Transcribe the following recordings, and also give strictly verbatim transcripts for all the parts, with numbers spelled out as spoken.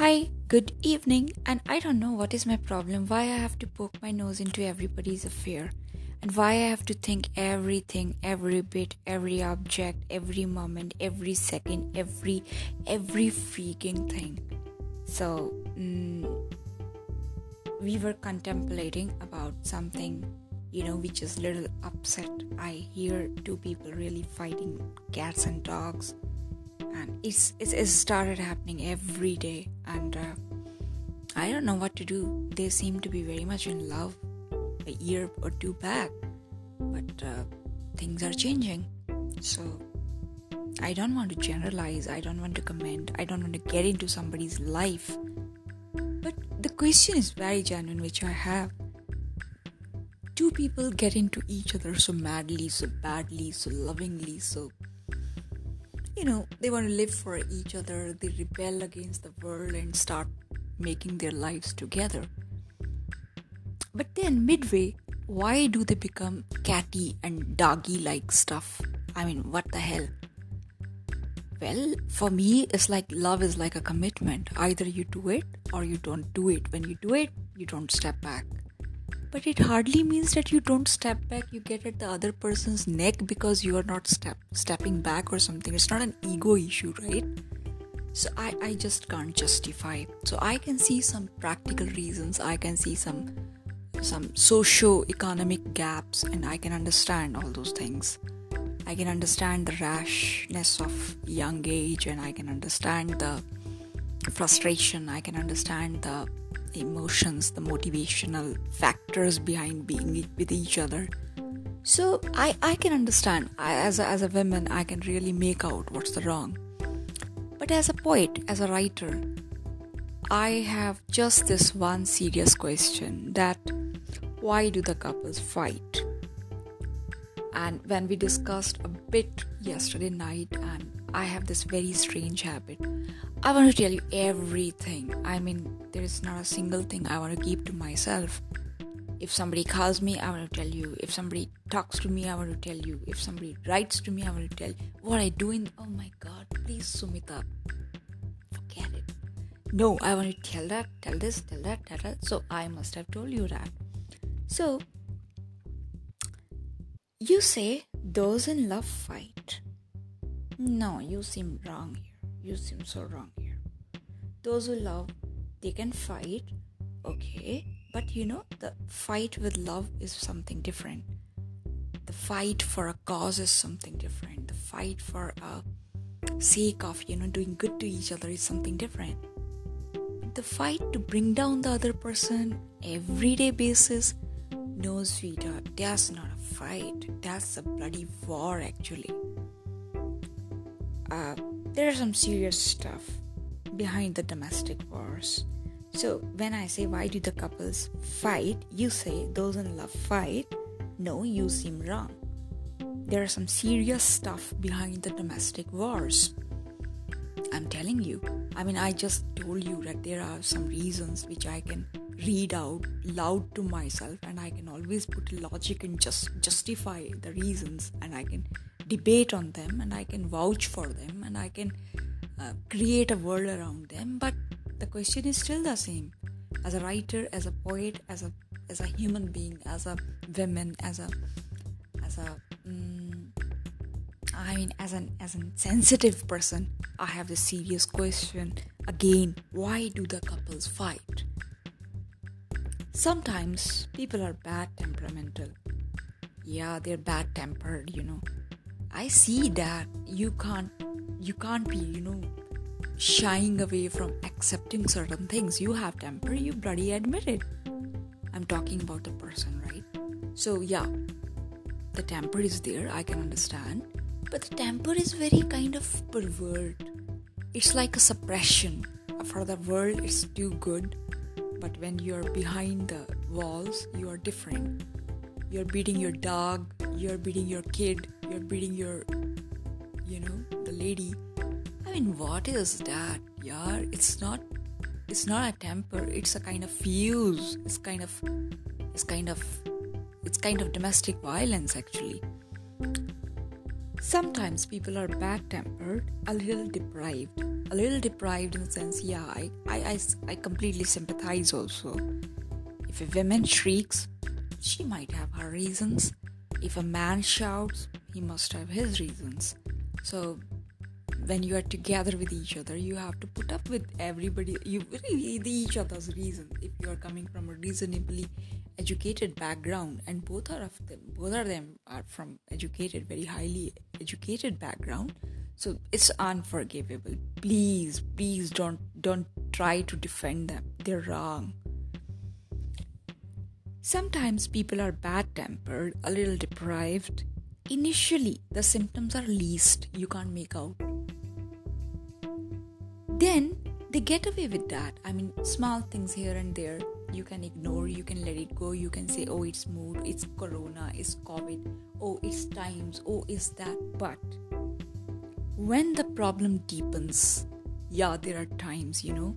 Hi, good evening, and I don't know what is my problem, why I have to poke my nose into everybody's affair, and why I have to think everything, every bit, every object, every moment, every second, every, every freaking thing. So, um, we were contemplating about something, you know, which is a little upset. I hear two people really fighting, cats and dogs. And it's, it's it started happening every day, and uh, I don't know what to do. They seem to be very much in love a year or two back, but uh, things are changing. So I don't want to generalize, I don't want to comment, I don't want to get into somebody's life, but the question is very genuine, which I have. Do people get into each other so madly, so badly, so lovingly, so you know, they want to live for each other, they rebel against the world and start making their lives together. But then midway, why do they become catty and doggy-like stuff? I mean, what the hell? Well, for me, it's like love is like a commitment. Either you do it or you don't do it. When you do it, you don't step back. But it hardly means that you don't step back, you get at the other person's neck because you are not step, stepping back or something. It's not an ego issue, right? So I, I just can't justify. So I can see some practical reasons, I can see some, some socio-economic gaps, and I can understand all those things. I can understand the rashness of young age, and I can understand the frustration, I can understand the emotions, the motivational factors behind being with each other. So I, I can understand, I, as, a, as a woman, I can really make out what's the wrong. But as a poet, as a writer, I have just this one serious question, that why do the couples fight? And when we discussed a bit yesterday night, and I have this very strange habit, I want to tell you everything. I mean, there is not a single thing I want to keep to myself. If somebody calls me, I want to tell you. If somebody talks to me, I want to tell you. If somebody writes to me, I want to tell you. What I do in... Oh my God, please, Sumita. Forget it. No, I want to tell that, tell this, tell that, tell that. So I must have told you that. So, you say those in love fight. No, you seem wrong here. You seem so wrong here. Those who love, they can fight, okay, but you know, the fight with love is something different. The fight for a cause is something different. The fight for a sake of, you know, doing good to each other is something different. The fight to bring down the other person everyday basis, no, sweetheart, that's not a fight. That's a bloody war, actually. Uh, there are some serious stuff behind the domestic wars. So when I say why do the couples fight, you say those in love fight. No, you seem wrong. There are some serious stuff behind the domestic wars. I'm telling you. I mean, I just told you that there are some reasons which I can read out loud to myself, and I can always put logic and just justify the reasons, and I can debate on them, and I can vouch for them, and I can uh, create a world around them. But the question is still the same. As a writer, as a poet, as a as a human being, as a woman, as a as a um, I mean, as an as an sensitive person, I have a serious question again. Why do the couples fight? Sometimes people are bad temperamental. Yeah, they're bad tempered, you know. I see that. You can't you can't be, you know, shying away from accepting certain things. You have temper, you bloody admit it. I'm talking about the person, right? So yeah, the temper is there, I can understand. But the temper is very kind of pervert. It's like a suppression. For the world, it's too good. But when you're behind the walls, you are different. You're beating your dog, you're beating your kid, you're beating your, you know, the lady. I mean, what is that, yaar? It's not, it's not a temper. It's a kind of fuse. It's kind of, it's kind of, it's kind of domestic violence, actually. Sometimes people are bad-tempered, a little deprived. a little deprived in the sense, yeah, I, I, I, I completely sympathize also. If a woman shrieks, she might have her reasons. If a man shouts, he must have his reasons. So when you are together with each other, you have to put up with everybody, you each other's reasons. If you are coming from a reasonably educated background, and both are of them, both of them are from educated, very highly educated background, so it's unforgivable. Please, please don't don't try to defend them. They're wrong. Sometimes people are bad-tempered, a little deprived. Initially, the symptoms are least, you can't make out. Then they get away with that. I mean, small things here and there, you can ignore, you can let it go, you can say, oh, it's mood, it's corona, it's COVID, oh, it's times, oh, it's that. But when the problem deepens, yeah, there are times, you know.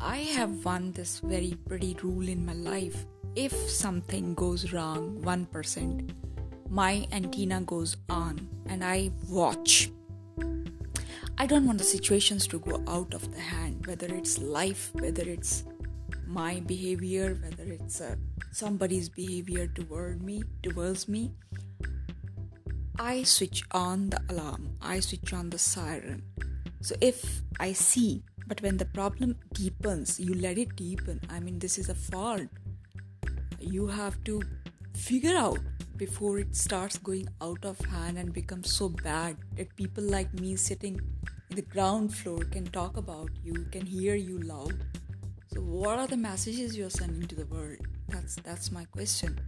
I have won this very pretty rule in my life. If something goes wrong one percent, my antenna goes on and I watch. I don't want the situations to go out of the hand, whether it's life, whether it's my behavior, whether it's uh, somebody's behavior toward me, towards me. I switch on the alarm. I switch on the siren. So if I see, but when the problem deepens, you let it deepen. I mean, this is a fault. You have to figure out before it starts going out of hand and becomes so bad that people like me sitting in the ground floor can talk about you, can hear you loud. So what are the messages you're sending to the world? That's that's my question.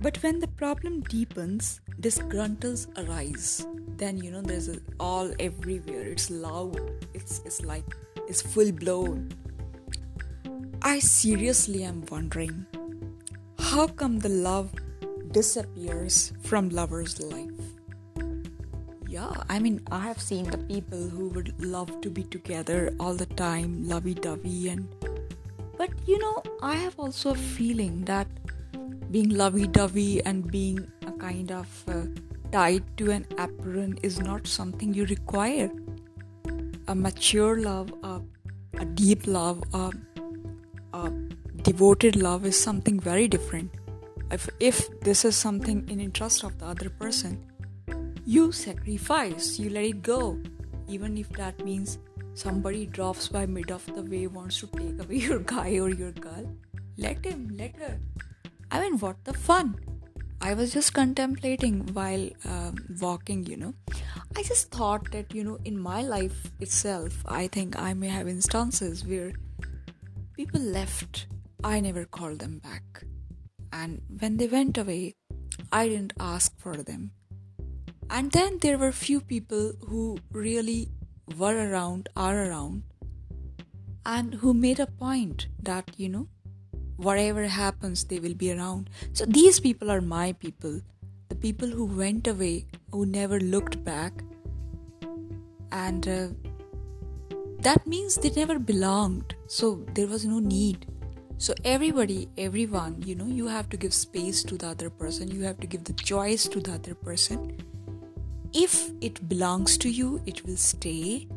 But when the problem deepens, disgruntles arise. Then, you know, there's all everywhere. It's loud. It's it's like, it's full blown. I seriously am wondering, how come the love disappears from lovers' life? Yeah, I mean, I have seen the people who would love to be together all the time, lovey-dovey, and but you know, I have also a feeling that being lovey-dovey and being a kind of uh, tied to an apron is not something you require. A mature love, a, a deep love, a Uh, devoted love is something very different. If, if this is something in interest of the other person, you sacrifice, you let it go. Even if that means somebody drops by mid of the way, wants to take away your guy or your girl, let him, let her. I mean, what the fun? I was just contemplating while um, walking, you know. I just thought that, you know, in my life itself, I think I may have instances where people left, I never called them back. And when they went away, I didn't ask for them. And then there were few people who really were around, are around, and who made a point that, you know, whatever happens, they will be around. So these people are my people. The people who went away, who never looked back. And uh, that means they never belonged. So there was no need. So everybody, everyone, you know, you have to give space to the other person. You have to give the choice to the other person. If it belongs to you, it will stay.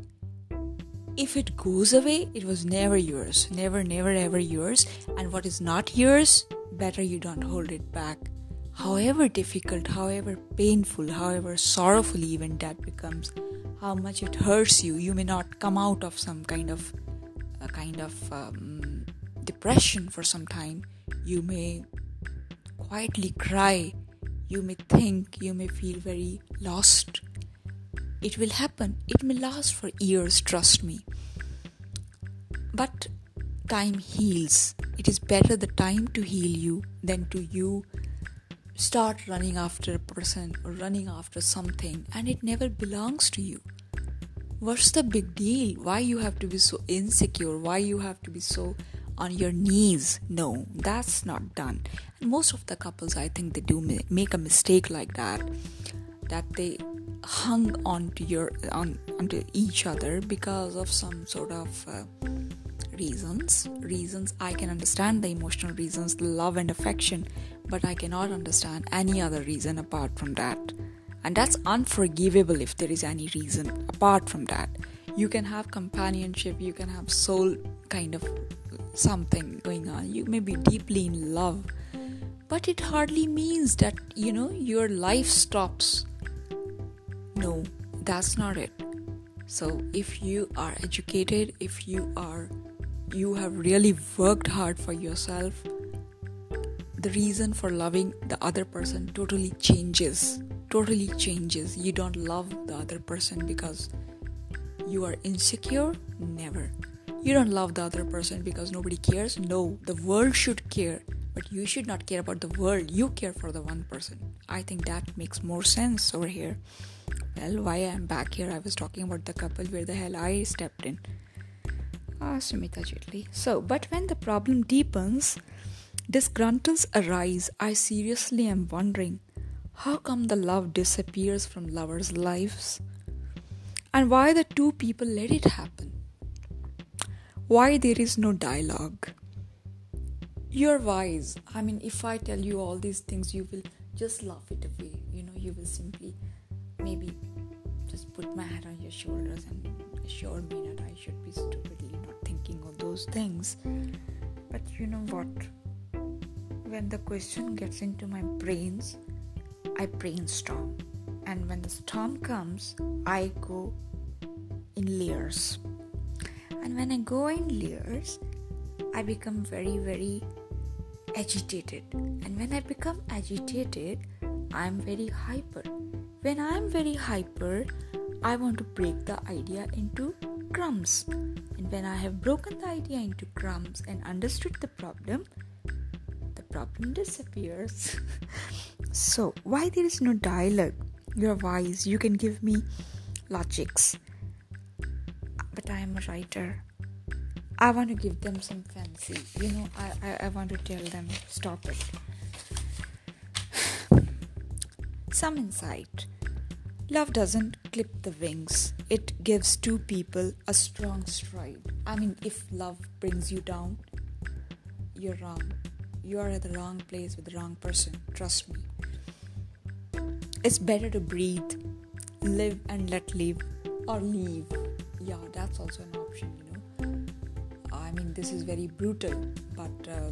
If it goes away, it was never yours. Never, never, ever yours. And what is not yours, better you don't hold it back. However difficult, however painful, however sorrowful even that becomes, how much it hurts you, you may not come out of some kind of a kind of um, depression for some time. You may quietly cry, you may think, you may feel very lost. It will happen. It may last for years, trust me. But time heals. It is better the time to heal you than to you start running after a person or running after something and it never belongs to you. What's the big deal? Why you have to be so insecure? Why you have to be so on your knees? No, that's not done. And most of the couples, I think they do make a mistake like that, that they hung on to your on onto each other because of some sort of uh, reasons. Reasons I can understand, the emotional reasons, love and affection, but I cannot understand any other reason apart from that. And that's unforgivable if there is any reason apart from that. You can have companionship, you can have soul kind of something going on. You may be deeply in love, but it hardly means that, you know, your life stops. No, that's not it. So if you are educated, if you are, you have really worked hard for yourself, the reason for loving the other person totally changes. Totally changes. You don't love the other person because you are insecure? Never. You don't love the other person because nobody cares? No. The world should care. But you should not care about the world. You care for the one person. I think that makes more sense over here. Well, why I'm back here? I was talking about the couple. Where the hell I stepped in? Ah, Sumita Chetli. So, but when the problem deepens, disgruntles arise. I seriously am wondering, how come the love disappears from lovers' lives? And why the two people let it happen? Why there is no dialogue? You're wise. I mean, if I tell you all these things, you will just laugh it away. You know, you will simply maybe just put my hand on your shoulders and assure me that I should be stupidly not thinking of those things. But you know what? When the question gets into my brains, I brainstorm. And when the storm comes, I go in layers. And when I go in layers, I become very, very... agitated. And when I become agitated, I'm very hyper. When I'm very hyper, I want to break the idea into crumbs. And when I have broken the idea into crumbs and understood the problem, the problem disappears. So, why there is no dialogue? You're wise. You can give me logics. But I am a writer. I want to give them some fancy, you know, I, I, I want to tell them, stop it. Some insight. Love doesn't clip the wings. It gives two people a strong stride. I mean, if love brings you down, you're wrong. You are at the wrong place with the wrong person. Trust me. It's better to breathe, live and let live, or leave. Yeah, that's also an option, you know. I mean, this is very brutal, but uh,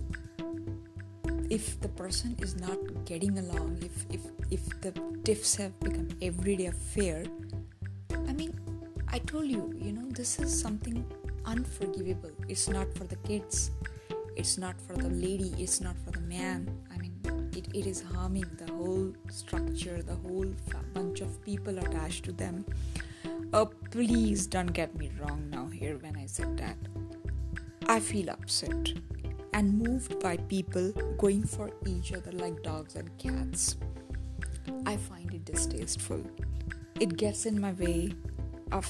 if the person is not getting along, if if if the tiffs have become everyday affair, I mean, I told you, you know, this is something unforgivable. It's not for the kids, it's not for the lady, it's not for the man. I mean, it, it is harming the whole structure, the whole bunch of people attached to them. Oh, please don't get me wrong now here when I said that. I feel upset and moved by people going for each other like dogs and cats. I find it distasteful. It gets in my way of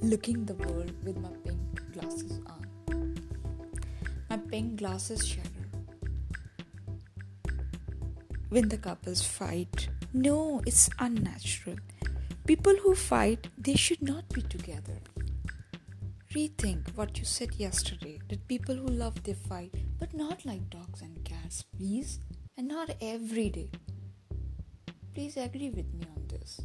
looking the world with my pink glasses on. My pink glasses shatter. When the couples fight, no, it's unnatural. People who fight, they should not be together. Rethink what you said yesterday, that people who love, they fight, but not like dogs and cats, please, and not every day. Please agree with me on this.